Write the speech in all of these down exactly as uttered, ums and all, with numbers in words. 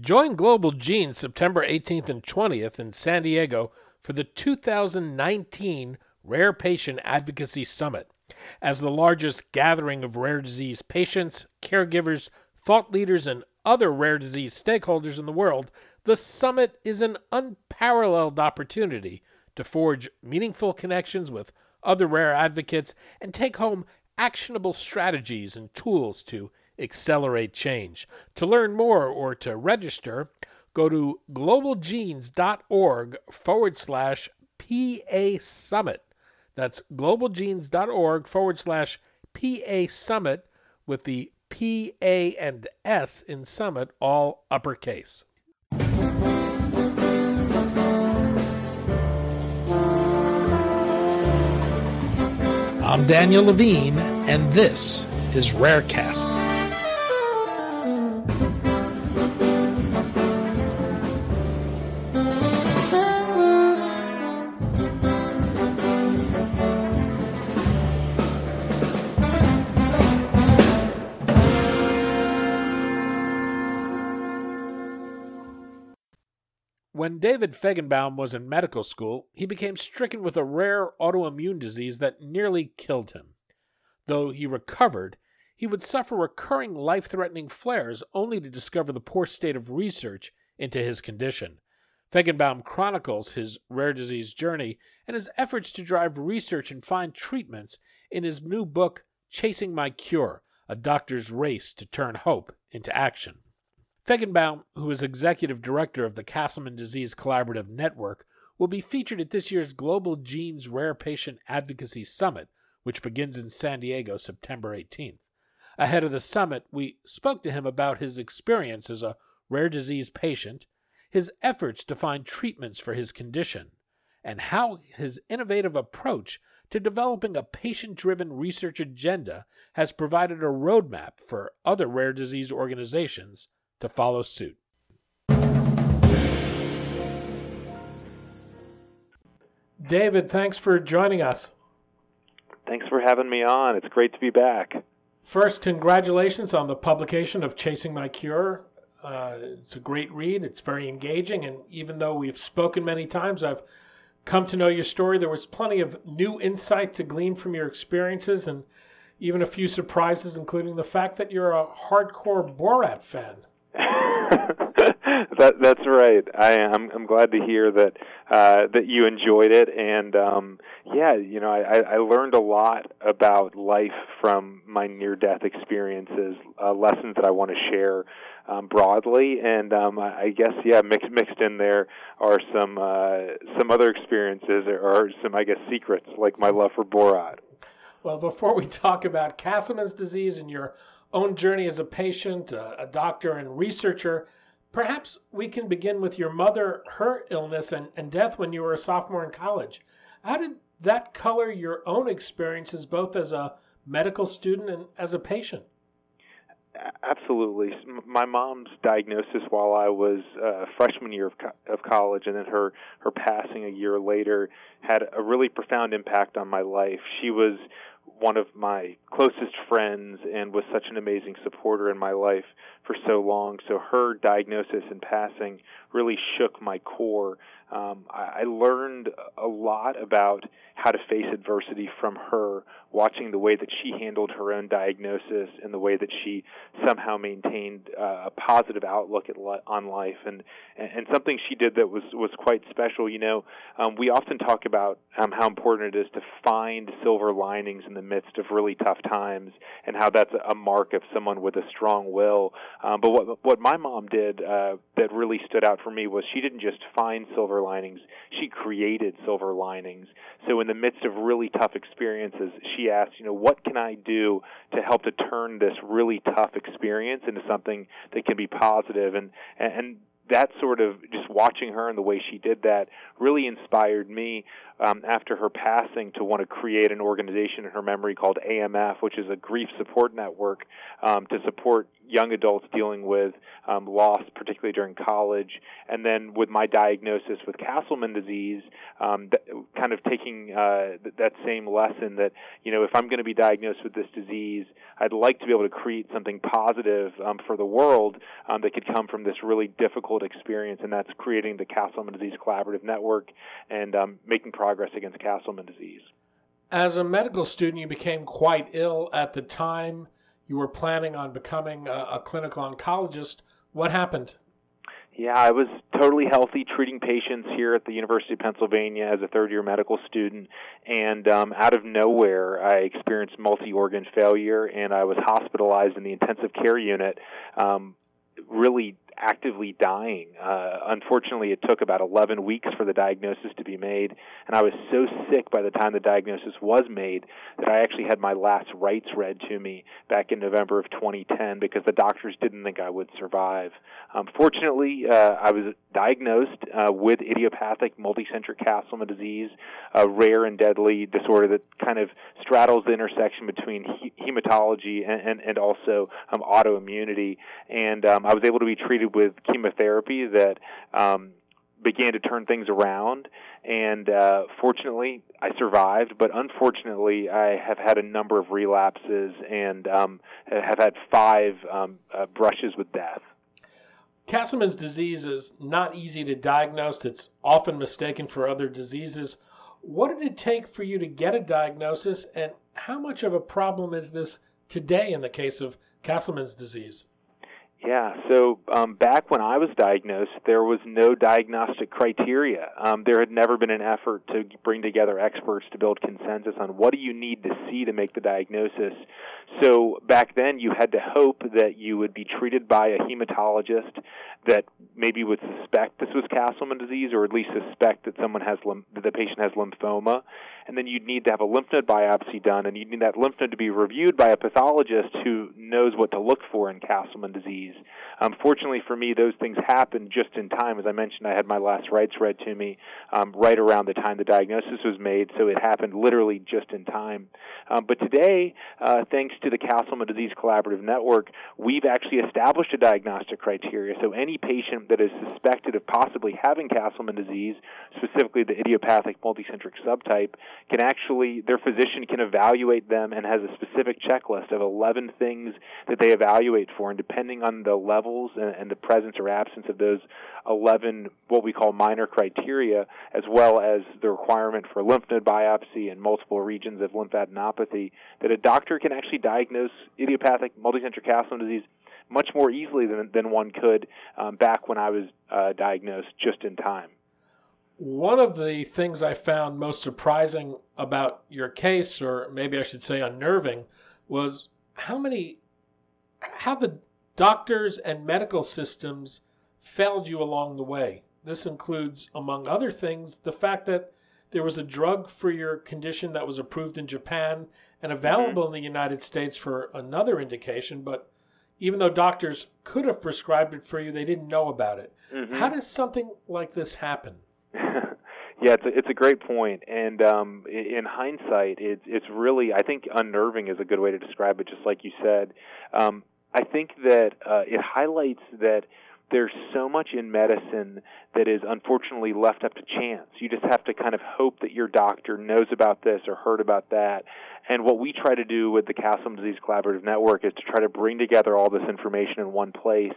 Join Global Genes September eighteenth and twentieth in San Diego for the two thousand nineteen Rare Patient Advocacy Summit as the largest gathering of rare disease patients, caregivers, thought leaders, and other rare disease stakeholders in the world. The summit is an unparalleled opportunity to forge meaningful connections with other rare advocates and take home actionable strategies and tools to accelerate change. To learn more or to register, go to globalgenes.org forward slash PA Summit. That's globalgenes.org forward slash PA Summit with the P, A, and S in Summit, all uppercase. I'm Daniel Levine, and this is Rarecast. When David Fajgenbaum was in medical school, he became stricken with a rare autoimmune disease that nearly killed him. Though he recovered, he would suffer recurring life-threatening flares only to discover the poor state of research into his condition. Fajgenbaum chronicles his rare disease journey and his efforts to drive research and find treatments in his new book, Chasing My Cure: A Doctor's Race to Turn Hope into Action. Fajgenbaum, who is executive director of the Castleman Disease Collaborative Network, will be featured at this year's Global Genes Rare Patient Advocacy Summit, which begins in San Diego September eighteenth. Ahead of the summit, we spoke to him about his experience as a rare disease patient, his efforts to find treatments for his condition, and how his innovative approach to developing a patient-driven research agenda has provided a roadmap for other rare disease organizations to follow suit. David, thanks for joining us. Thanks for having me on. It's great to be back. First, congratulations on the publication of Chasing My Cure. Uh, it's a great read. It's very engaging. And even though we've spoken many times, I've come to know your story. There was plenty of new insight to glean from your experiences and even a few surprises, including the fact that you're a hardcore Borat fan. that, that's right. I am. I'm, I'm glad to hear that uh, that you enjoyed it, and um, yeah, you know, I, I learned a lot about life from my near-death experiences, uh, lessons that I want to share um, broadly, and um, I guess yeah, mixed mixed in there are some uh, some other experiences or some I guess secrets like my love for Borat. Well, before we talk about Castleman's disease and your own journey as a patient, a doctor, and researcher, perhaps we can begin with your mother, her illness and, and death when you were a sophomore in college. How did that color your own experiences, both as a medical student and as a patient? Absolutely. My mom's diagnosis while I was a uh, freshman year of, co- of college, and then her, her passing a year later, had a really profound impact on my life. She was one of my closest friends and was such an amazing supporter in my life for so long. So her diagnosis and passing really shook my core. Um, I, I learned a lot about how to face adversity from her, watching the way that she handled her own diagnosis and the way that she somehow maintained uh, a positive outlook at li- on life. And, and something she did that was, was quite special, you know, um, we often talk about um, how important it is to find silver linings in the midst of really tough times and how that's a mark of someone with a strong will. Um, but what what my mom did uh, that really stood out for me was she didn't just find silver linings, she created silver linings. So in the midst of really tough experiences, she asked, you know, what can I do to help to turn this really tough experience into something that can be positive? And, and that sort of just watching her and the way she did that really inspired me. um, after her passing to want to create an organization in her memory called A M F, which is a grief support network um, to support young adults dealing with um, loss, particularly during college. And then with my diagnosis with Castleman disease, um, that, kind of taking uh, th- that same lesson that, you know, if I'm going to be diagnosed with this disease, I'd like to be able to create something positive um, for the world um, that could come from this really difficult experience, and that's creating the Castleman Disease Collaborative Network and um, making progress against Castleman disease. As a medical student, you became quite ill at the time. You were planning on becoming a, a clinical oncologist. What happened? Yeah, I was totally healthy, treating patients here at the University of Pennsylvania as a third-year medical student, and um, out of nowhere, I experienced multi-organ failure, and I was hospitalized in the intensive care unit, um, really actively dying. Uh, unfortunately, it took about eleven weeks for the diagnosis to be made, and I was so sick by the time the diagnosis was made that I actually had my last rites read to me back in November of twenty ten because the doctors didn't think I would survive. Um, fortunately, uh, I was diagnosed uh, with idiopathic multicentric Castleman disease, a rare and deadly disorder that kind of straddles the intersection between he- hematology and, and, and also um, autoimmunity, and um, I was able to be treated with chemotherapy that um, began to turn things around, and uh, fortunately I survived, but unfortunately I have had a number of relapses and um, have had five um, uh, brushes with death. Castleman's disease is not easy to diagnose. It's often mistaken for other diseases. What did it take for you to get a diagnosis, and how much of a problem is this today in the case of Castleman's disease? Yeah, so um, back when I was diagnosed, there was no diagnostic criteria. Um, there had never been an effort to bring together experts to build consensus on what do you need to see to make the diagnosis. So back then, you had to hope that you would be treated by a hematologist that maybe would suspect this was Castleman disease, or at least suspect that someone has lym- that the patient has lymphoma, and then you'd need to have a lymph node biopsy done, and you'd need that lymph node to be reviewed by a pathologist who knows what to look for in Castleman disease. Um, fortunately for me, those things happened just in time. As I mentioned, I had my last rites read to me um, right around the time the diagnosis was made, so it happened literally just in time. Um, but today, uh, thanks to the Castleman Disease Collaborative Network, we've actually established a diagnostic criteria. So any patient that is suspected of possibly having Castleman disease, specifically the idiopathic multicentric subtype, can actually, their physician can evaluate them and has a specific checklist of eleven things that they evaluate for, and depending on the levels and the presence or absence of those eleven what we call minor criteria, as well as the requirement for lymph node biopsy and multiple regions of lymphadenopathy, that a doctor can actually diagnose idiopathic multicentric Castleman disease much more easily than, than one could um, back when I was uh, diagnosed just in time. One of the things I found most surprising about your case, or maybe I should say unnerving, was how many, how the doctors and medical systems failed you along the way. This includes, among other things, the fact that there was a drug for your condition that was approved in Japan and available mm-hmm. in the United States for another indication, but even though doctors could have prescribed it for you, they didn't know about it. Mm-hmm. How does something like this happen? Yeah, it's a, it's a great point, and um, in hindsight, it's it's really, I think unnerving is a good way to describe it, just like you said. Um, I think that uh, it highlights that there's so much in medicine that is unfortunately left up to chance. You just have to kind of hope that your doctor knows about this or heard about that. And what we try to do with the Castleman Disease Collaborative Network is to try to bring together all this information in one place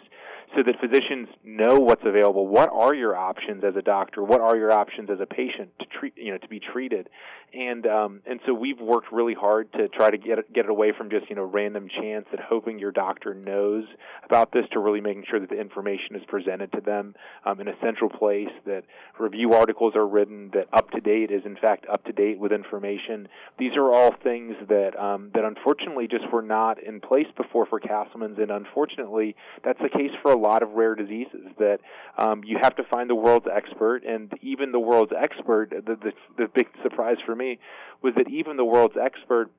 so that physicians know what's available. What are your options as a doctor? What are your options as a patient to treat, you know, to be treated? And um, and so we've worked really hard to try to get it, get it away from just, you know, random chance and hoping your doctor knows about this, to really making sure that the information is presented to them um, in a central place, that review articles are written, that up-to-date is, in fact, up-to-date with information. These are all things that um, that unfortunately just were not in place before for Castleman's, and unfortunately that's the case for a lot of rare diseases, that um, you have to find the world's expert, and even the world's expert, the, the, the big surprise for me was that even the world's expert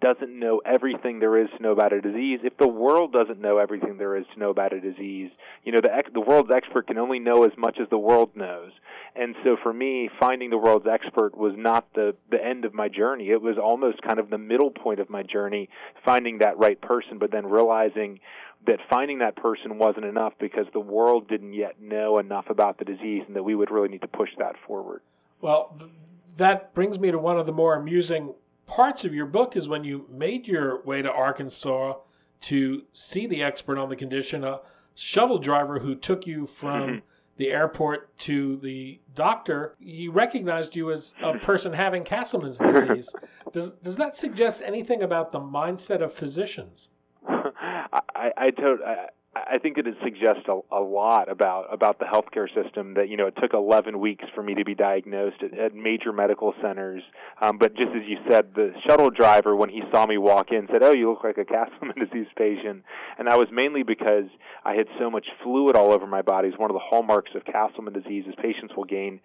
doesn't know everything there is to know about a disease. If the world doesn't know everything there is to know about a disease, you know, the ex- the world's expert can only know as much as the world knows. And so for me, finding the world's expert was not the, the end of my journey. It was almost kind of the middle point of my journey, finding that right person, but then realizing that finding that person wasn't enough because the world didn't yet know enough about the disease and that we would really need to push that forward. Well, th- that brings me to one of the more amusing parts of your book is when you made your way to Arkansas to see the expert on the condition, a shuttle driver who took you from mm-hmm. the airport to the doctor. He recognized you as a person having Castleman's disease. Does does that suggest anything about the mindset of physicians? I I don't. I... I think that it suggests a, a lot about, about the healthcare system that, you know, it took eleven weeks for me to be diagnosed at, at major medical centers. Um, but just as you said, the shuttle driver, when he saw me walk in, said, "Oh, you look like a Castleman disease patient." And that was mainly because I had so much fluid all over my body. It's one of the hallmarks of Castleman disease is patients will gain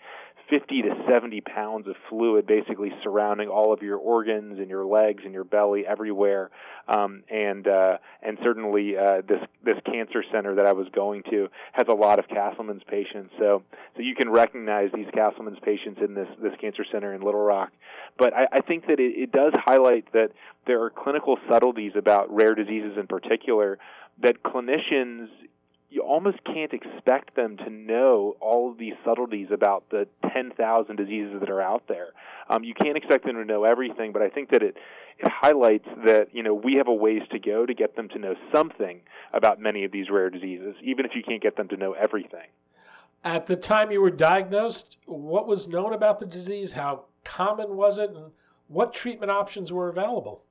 fifty to seventy pounds of fluid basically surrounding all of your organs and your legs and your belly everywhere. Um, and, uh, and certainly, uh, this, this cancer center that I was going to has a lot of Castleman's patients. So, so you can recognize these Castleman's patients in this, this cancer center in Little Rock. But I, I think that it, it does highlight that there are clinical subtleties about rare diseases in particular that clinicians you almost can't expect them to know all of these subtleties about the ten thousand diseases that are out there. Um, you can't expect them to know everything, but I think that it, it highlights that, you know, we have a ways to go to get them to know something about many of these rare diseases, even if you can't get them to know everything. At the time you were diagnosed, what was known about the disease? How common was it? And what treatment options were available?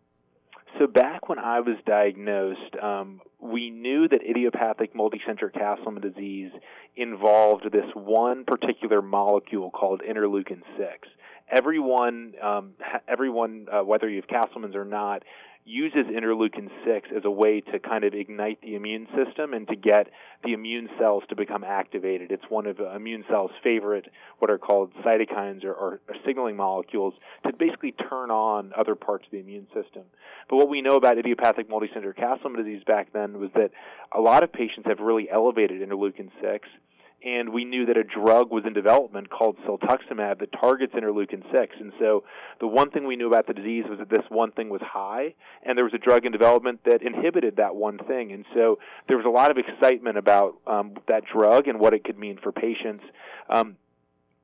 So back when I was diagnosed, um, we knew that idiopathic multicentric Castleman disease involved this one particular molecule called interleukin six. Everyone, um, everyone, uh, whether you have Castleman's or not, uses interleukin six as a way to kind of ignite the immune system and to get the immune cells to become activated. It's one of the immune cells' favorite, what are called cytokines or, or signaling molecules, to basically turn on other parts of the immune system. But what we know about idiopathic multicentric Castleman disease back then was that a lot of patients have really elevated interleukin six, and we knew that a drug was in development called siltuximab that targets interleukin six. And so the one thing we knew about the disease was that this one thing was high, and there was a drug in development that inhibited that one thing. And so there was a lot of excitement about um, that drug and what it could mean for patients. Um,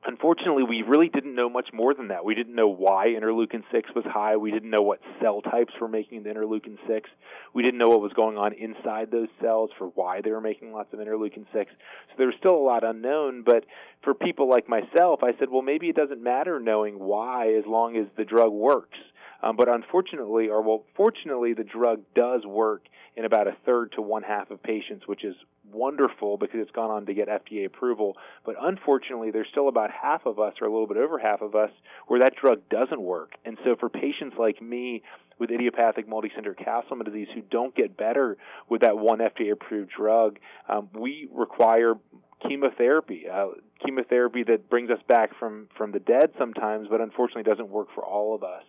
Unfortunately, we really didn't know much more than that. We didn't know why interleukin six was high. We didn't know what cell types were making the interleukin six. We didn't know what was going on inside those cells for why they were making lots of interleukin six. So there was still a lot unknown, but for people like myself, I said, well, maybe it doesn't matter knowing why as long as the drug works. Um, but unfortunately, or well, fortunately, the drug does work in about a third to one half of patients, which is wonderful because it's gone on to get F D A approval. But unfortunately, there's still about half of us, or a little bit over half of us, where that drug doesn't work. And so for patients like me with idiopathic multicentric Castleman disease who don't get better with that one F D A-approved drug, um, we require chemotherapy, uh, chemotherapy that brings us back from, from the dead sometimes, but unfortunately doesn't work for all of us.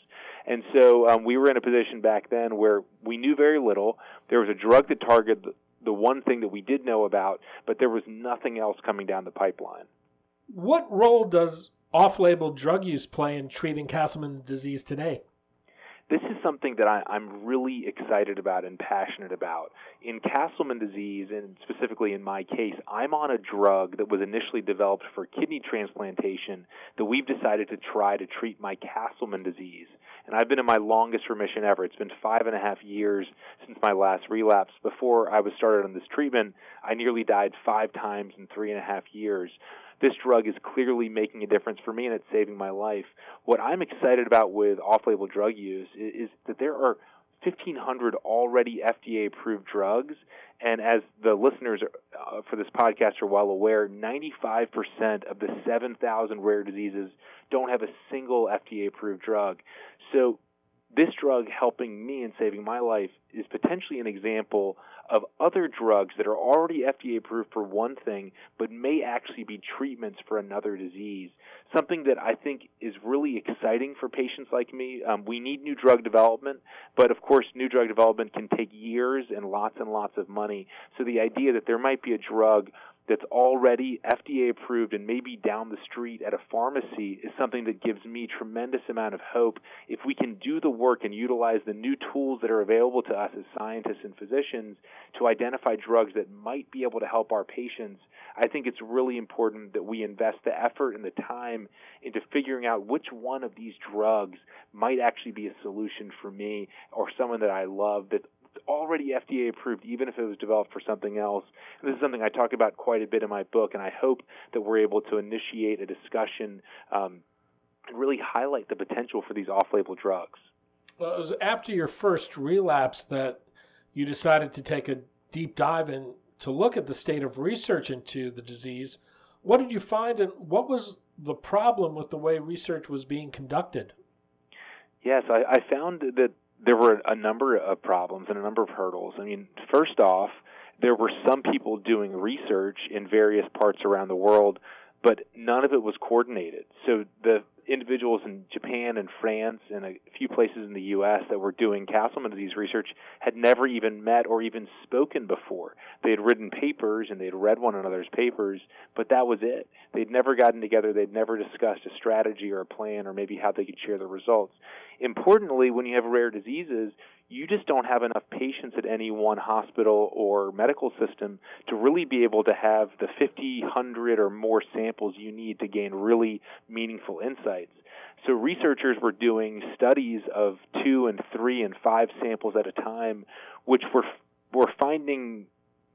And so um, we were in a position back then where we knew very little. There was a drug that targeted the, the one thing that we did know about, but there was nothing else coming down the pipeline. What role does off-label drug use play in treating Castleman disease today? This is something that I, I'm really excited about and passionate about. In Castleman disease, and specifically in my case, I'm on a drug that was initially developed for kidney transplantation that we've decided to try to treat my Castleman disease. And I've been in my longest remission ever. It's been five and a half years since my last relapse. Before I was started on this treatment, I nearly died five times in three and a half years. This drug is clearly making a difference for me, and it's saving my life. What I'm excited about with off-label drug use is, is that there are fifteen hundred already F D A-approved drugs, and as the listeners are, uh, for this podcast are well aware, ninety-five percent of the seven thousand rare diseases don't have a single F D A-approved drug. So this drug helping me and saving my life is potentially an example of other drugs that are already F D A approved for one thing, but may actually be treatments for another disease, something that I think is really exciting for patients like me. Um, we need new drug development, but of course, new drug development can take years and lots and lots of money. So the idea that there might be a drug that's already F D A approved and maybe down the street at a pharmacy is something that gives me tremendous amount of hope. If we can do the work and utilize the new tools that are available to us as scientists and physicians to identify drugs that might be able to help our patients, I think it's really important that we invest the effort and the time into figuring out which one of these drugs might actually be a solution for me or someone that I love that's already F D A approved, even if it was developed for something else. And this is something I talk about quite a bit in my book, and I hope that we're able to initiate a discussion um, and really highlight the potential for these off-label drugs. Well, it was after your first relapse that you decided to take a deep dive in to look at the state of research into the disease. What did you find, and what was the problem with the way research was being conducted? Yes, I, I found that there were a number of problems and a number of hurdles. I mean, first off, there were some people doing research in various parts around the world, but none of it was coordinated. So the individuals in Japan and France and a few places in the U S that were doing Castleman disease research had never even met or even spoken before. They had written papers and they'd read one another's papers, but that was it. They'd never gotten together. They'd never discussed a strategy or a plan or maybe how they could share the results. Importantly, when you have rare diseases, you just don't have enough patients at any one hospital or medical system to really be able to have the fifty, one hundred or more samples you need to gain really meaningful insights. So researchers were doing studies of two and three and five samples at a time, which were were finding,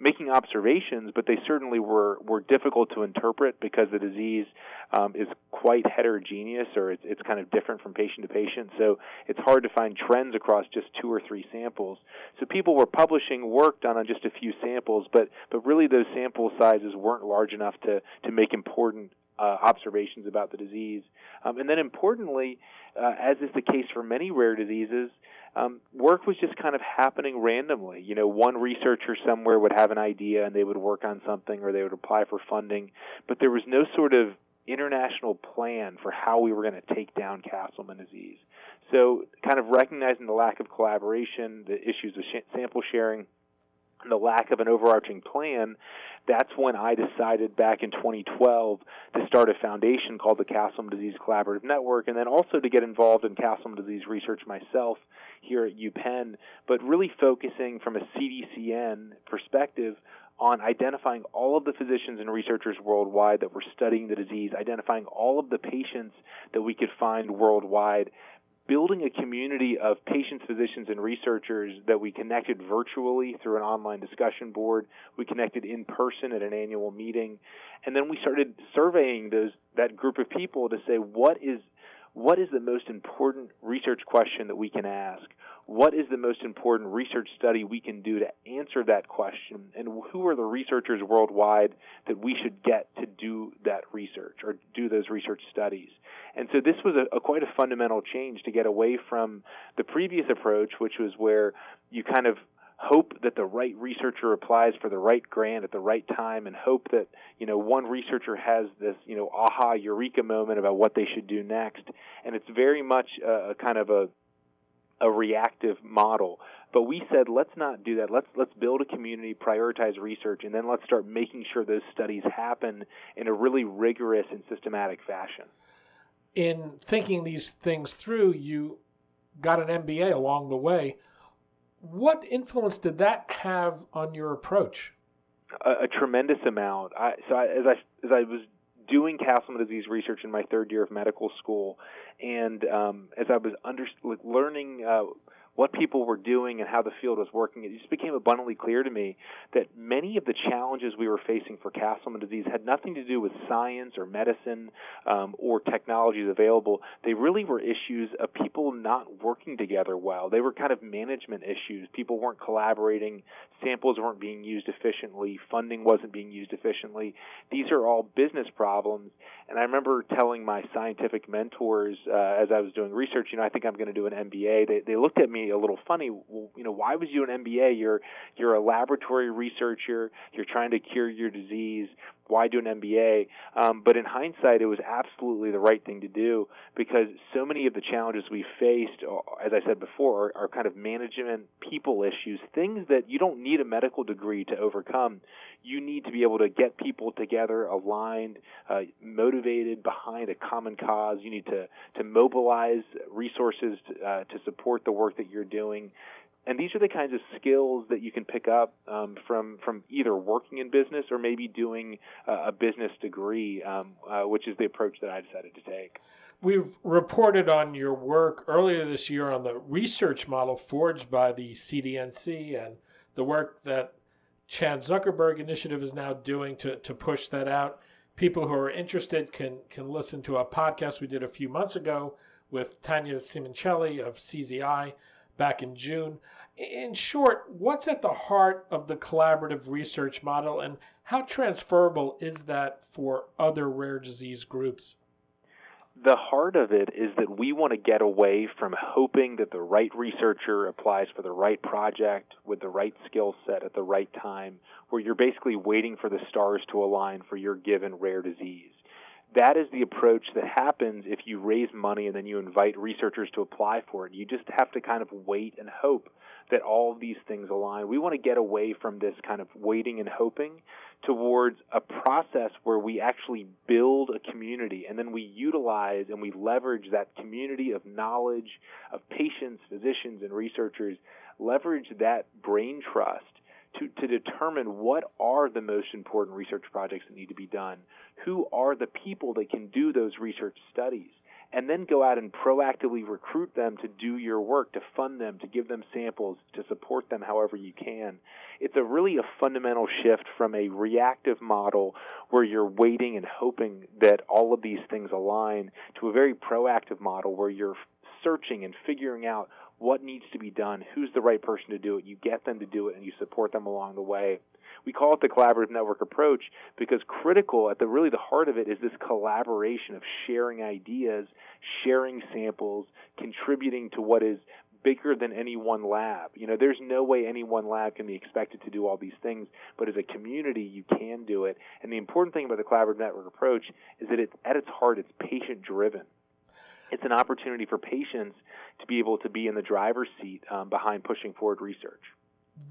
making observations, but they certainly were, were difficult to interpret because the disease um, is quite heterogeneous, or it's, it's kind of different from patient to patient. So it's hard to find trends across just two or three samples. So people were publishing work done on just a few samples, but, but really those sample sizes weren't large enough to, to make important Uh, observations about the disease. Um, and then importantly, uh, as is the case for many rare diseases, um, work was just kind of happening randomly. You know, one researcher somewhere would have an idea and they would work on something or they would apply for funding, but there was no sort of international plan for how we were going to take down Castleman disease. So kind of recognizing the lack of collaboration, the issues with sh- sample sharing, and the lack of an overarching plan, that's when I decided back in twenty twelve to start a foundation called the Castleman Disease Collaborative Network, and then also to get involved in Castleman disease research myself here at UPenn, but really focusing from a C D C N perspective on identifying all of the physicians and researchers worldwide that were studying the disease, identifying all of the patients that we could find worldwide, building a community of patients, physicians, and researchers that we connected virtually through an online discussion board. We connected in person at an annual meeting. And then we started surveying those that group of people to say, what is what is the most important research question that we can ask? What is the most important research study we can do to answer that question? And who are the researchers worldwide that we should get to do that research or do those research studies? And so this was a, a quite a fundamental change to get away from the previous approach, which was where you kind of hope that the right researcher applies for the right grant at the right time and hope that, you know, one researcher has this, you know, aha, eureka moment about what they should do next. And it's very much a, a kind of a a reactive model. But we said, let's not do that. Let's let's build a community, prioritize research, and then let's start making sure those studies happen in a really rigorous and systematic fashion. In thinking these things through, you got an M B A along the way. What influence did that have on your approach? A, a tremendous amount. I, so I, as I as I was doing Castleman disease research in my third year of medical school, and um, as I was under, learning uh, what people were doing and how the field was working, it just became abundantly clear to me that many of the challenges we were facing for Castleman disease had nothing to do with science or medicine um, or technologies available. They really were issues of people not working together well. They were kind of management issues. People weren't collaborating. Samples weren't being used efficiently. Funding wasn't being used efficiently. These are all business problems. And I remember telling my scientific mentors uh, as I was doing research, you know, I think I'm going to do an M B A. They, they looked at me me a little funny. Well, you know, why was you an M B A? You're you're a laboratory researcher. You're trying to cure your disease. Why do an M B A? Um, but in hindsight, it was absolutely the right thing to do, because so many of the challenges we faced, as I said before, are, are kind of management, people issues, things that you don't need a medical degree to overcome. You need to be able to get people together, aligned, uh, motivated, behind a common cause. You need to, to mobilize resources to, uh, to support the work that you're doing. And these are the kinds of skills that you can pick up um, from from either working in business or maybe doing uh, a business degree, um, uh, which is the approach that I decided to take. We've reported on your work earlier this year on the research model forged by the C D N C and the work that Chan Zuckerberg Initiative is now doing to, to push that out. People who are interested can can listen to a podcast we did a few months ago with Tanya Simoncelli of C Z I. Back in June. In short, what's at the heart of the collaborative research model, and how transferable is that for other rare disease groups? The heart of it is that we want to get away from hoping that the right researcher applies for the right project with the right skill set at the right time, where you're basically waiting for the stars to align for your given rare disease. That is the approach that happens if you raise money and then you invite researchers to apply for it. You just have to kind of wait and hope that all of these things align. We want to get away from this kind of waiting and hoping towards a process where we actually build a community, and then we utilize and we leverage that community of knowledge of patients, physicians, and researchers, leverage that brain trust To, to determine what are the most important research projects that need to be done, who are the people that can do those research studies, and then go out and proactively recruit them to do your work, to fund them, to give them samples, to support them however you can. It's a really a fundamental shift from a reactive model where you're waiting and hoping that all of these things align to a very proactive model where you're searching and figuring out what needs to be done, who's the right person to do it. You get them to do it, and you support them along the way. We call it the collaborative network approach because critical, at the really the heart of it, is this collaboration of sharing ideas, sharing samples, contributing to what is bigger than any one lab. You know, there's no way any one lab can be expected to do all these things, but as a community, you can do it. And the important thing about the collaborative network approach is that it's, at its heart, it's patient-driven. It's an opportunity for patients to be able to be in the driver's seat um, behind pushing forward research.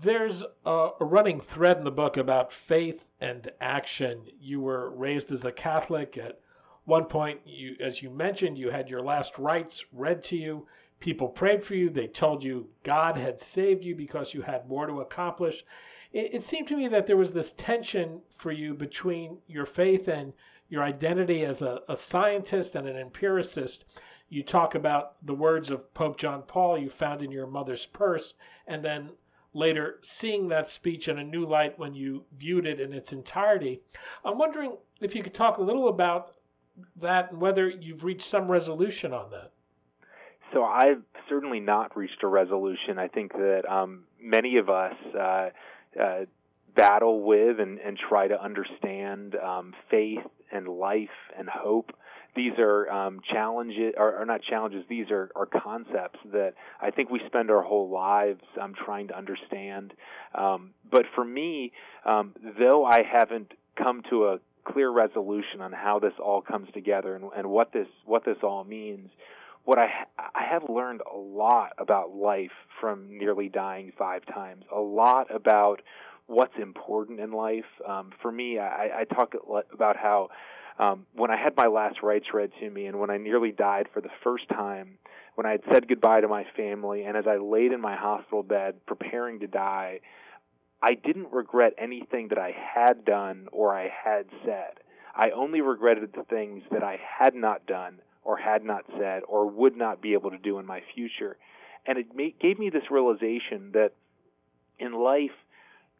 There's a running thread in the book about faith and action. You were raised as a Catholic. At one point, you, as you mentioned, you had your last rites read to you. People prayed for you. They told you God had saved you because you had more to accomplish. It, it seemed to me that there was this tension for you between your faith and your identity as a, a scientist and an empiricist. You talk about the words of Pope John Paul you found in your mother's purse, and then later seeing that speech in a new light when you viewed it in its entirety. I'm wondering if you could talk a little about that and whether you've reached some resolution on that. So I've certainly not reached a resolution. I think that um, many of us uh, uh, battle with and, and try to understand um, faith and life and hope. These are um, challenges, or, or not challenges, these are, are concepts that I think we spend our whole lives um, trying to understand. Um, but for me, um, though I haven't come to a clear resolution on how this all comes together and, and what this what this all means, what I I have learned a lot about life from nearly dying five times, a lot about what's important in life. Um, for me, I, I talk about how um, when I had my last rites read to me and when I nearly died for the first time, when I had said goodbye to my family and as I laid in my hospital bed preparing to die, I didn't regret anything that I had done or I had said. I only regretted the things that I had not done or had not said or would not be able to do in my future. And it may, gave me this realization that in life,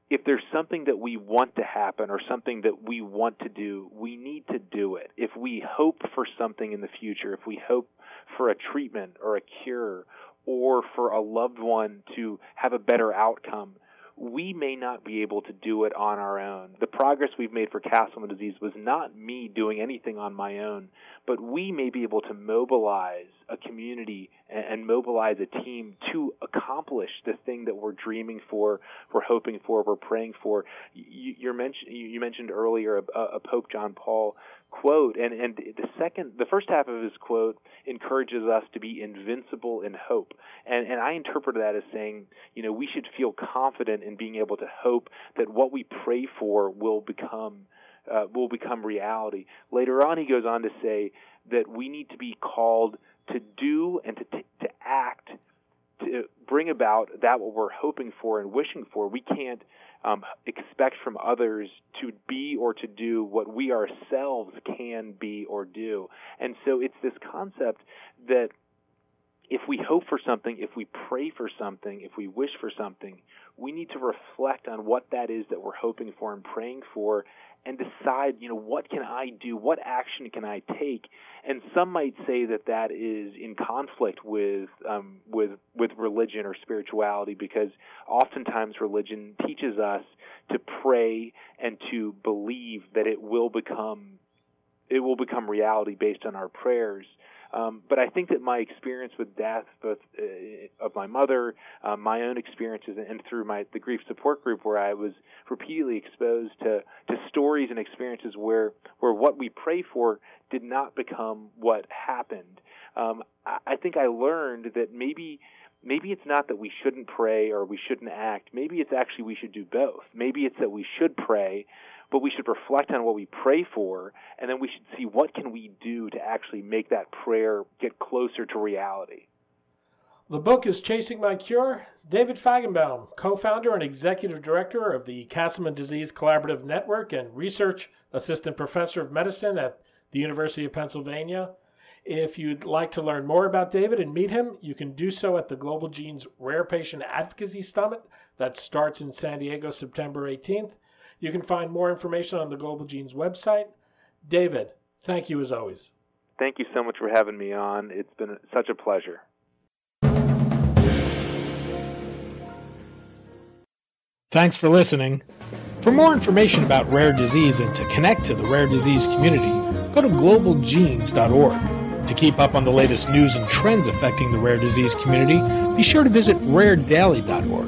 if there's something that we want to happen or something that we want to do, we need to do it. If we hope for something in the future, if we hope for a treatment or a cure or for a loved one to have a better outcome, we may not be able to do it on our own. The progress we've made for Castleman disease was not me doing anything on my own, but we may be able to mobilize a community and, and mobilize a team to accomplish the thing that we're dreaming for, we're hoping for, we're praying for. You, you're mention, you mentioned earlier a, a Pope John Paul quote, and, and the second, the first half of his quote encourages us to be invincible in hope. And, and I interpret that as saying, you know, we should feel confident in being able to hope that what we pray for will become uh, will become reality. Later on, he goes on to say that we need to be called to do and to t- to act to bring about that what we're hoping for and wishing for. We can't um, expect from others to be or to do what we ourselves can be or do. And so it's this concept that if we hope for something, if we pray for something, if we wish for something, we need to reflect on what that is that we're hoping for and praying for and decide, you know, what can I do? What action can I take? And some might say that that is in conflict with um, with with religion or spirituality, because oftentimes religion teaches us to pray and to believe that it will become it will become reality based on our prayers. Um, but I think that my experience with death, both uh, of my mother, uh, my own experiences, and through my the grief support group where I was repeatedly exposed to, to stories and experiences where, where what we pray for did not become what happened. Um, I, I think I learned that maybe... Maybe it's not that we shouldn't pray or we shouldn't act. Maybe it's actually we should do both. Maybe it's that we should pray, but we should reflect on what we pray for, and then we should see what can we do to actually make that prayer get closer to reality. The book is Chasing My Cure. David Fajgenbaum, co-founder and executive director of the Castleman Disease Collaborative Network and research assistant professor of medicine at the University of Pennsylvania. If you'd like to learn more about David and meet him, you can do so at the Global Genes Rare Patient Advocacy Summit that starts in San Diego, September eighteenth. You can find more information on the Global Genes website. David, thank you as always. Thank you so much for having me on. It's been such a pleasure. Thanks for listening. For more information about rare disease and to connect to the rare disease community, go to global genes dot org. To keep up on the latest news and trends affecting the rare disease community, be sure to visit rare daily dot org.